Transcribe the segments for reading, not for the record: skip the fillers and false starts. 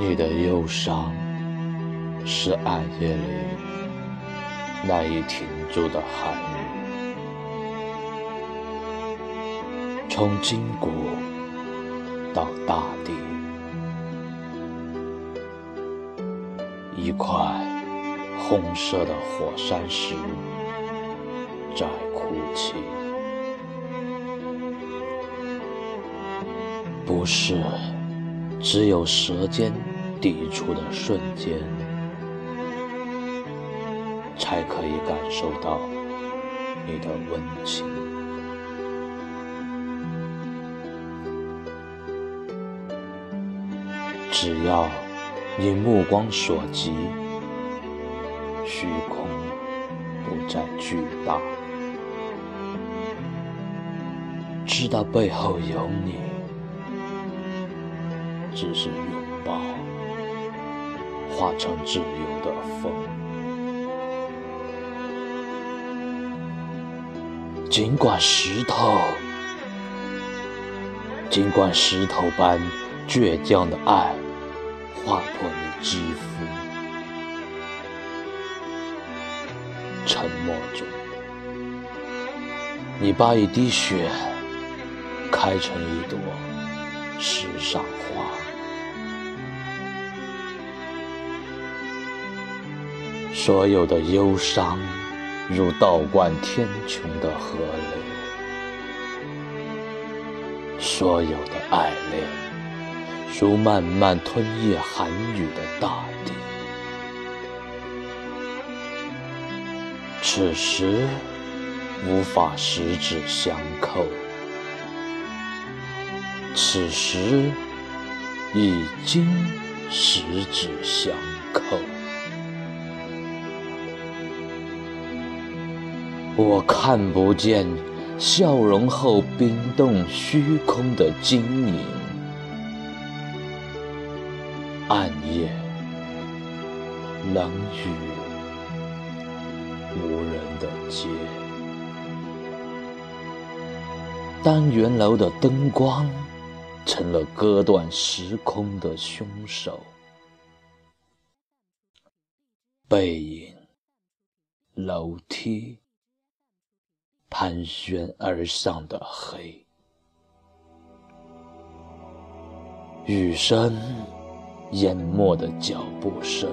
你的忧伤是暗夜里难以停住的寒意，从筋骨到大地，一块红色的火山石在哭泣，不是只有舌尖抵触的瞬间才可以感受到你的温情。只要你目光所及，虚空不再巨大，知道背后有你，只是拥抱化成自由的风。尽管石头般倔强的爱划破你肌肤，沉默中你把一滴血开成一朵时尚花，所有的忧伤如倒灌天穹的河流，所有的爱恋如慢慢吞咽寒雨的大地。此时无法十指相扣，此时已经十指相扣。我看不见笑容后冰冻虚空的晶莹，暗夜冷雨无人的街，单元楼的灯光成了割断时空的凶手，背影楼梯盘旋而上的黑，雨声淹没的脚步声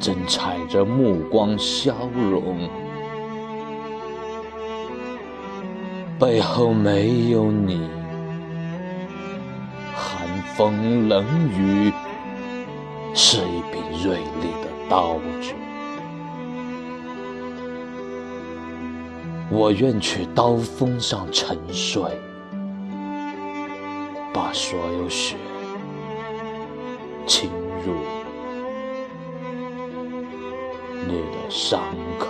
正踩着目光消融，背后没有你，寒风冷雨是一柄锐利的刀子。我愿去刀锋上沉睡，把所有血侵入你的伤口。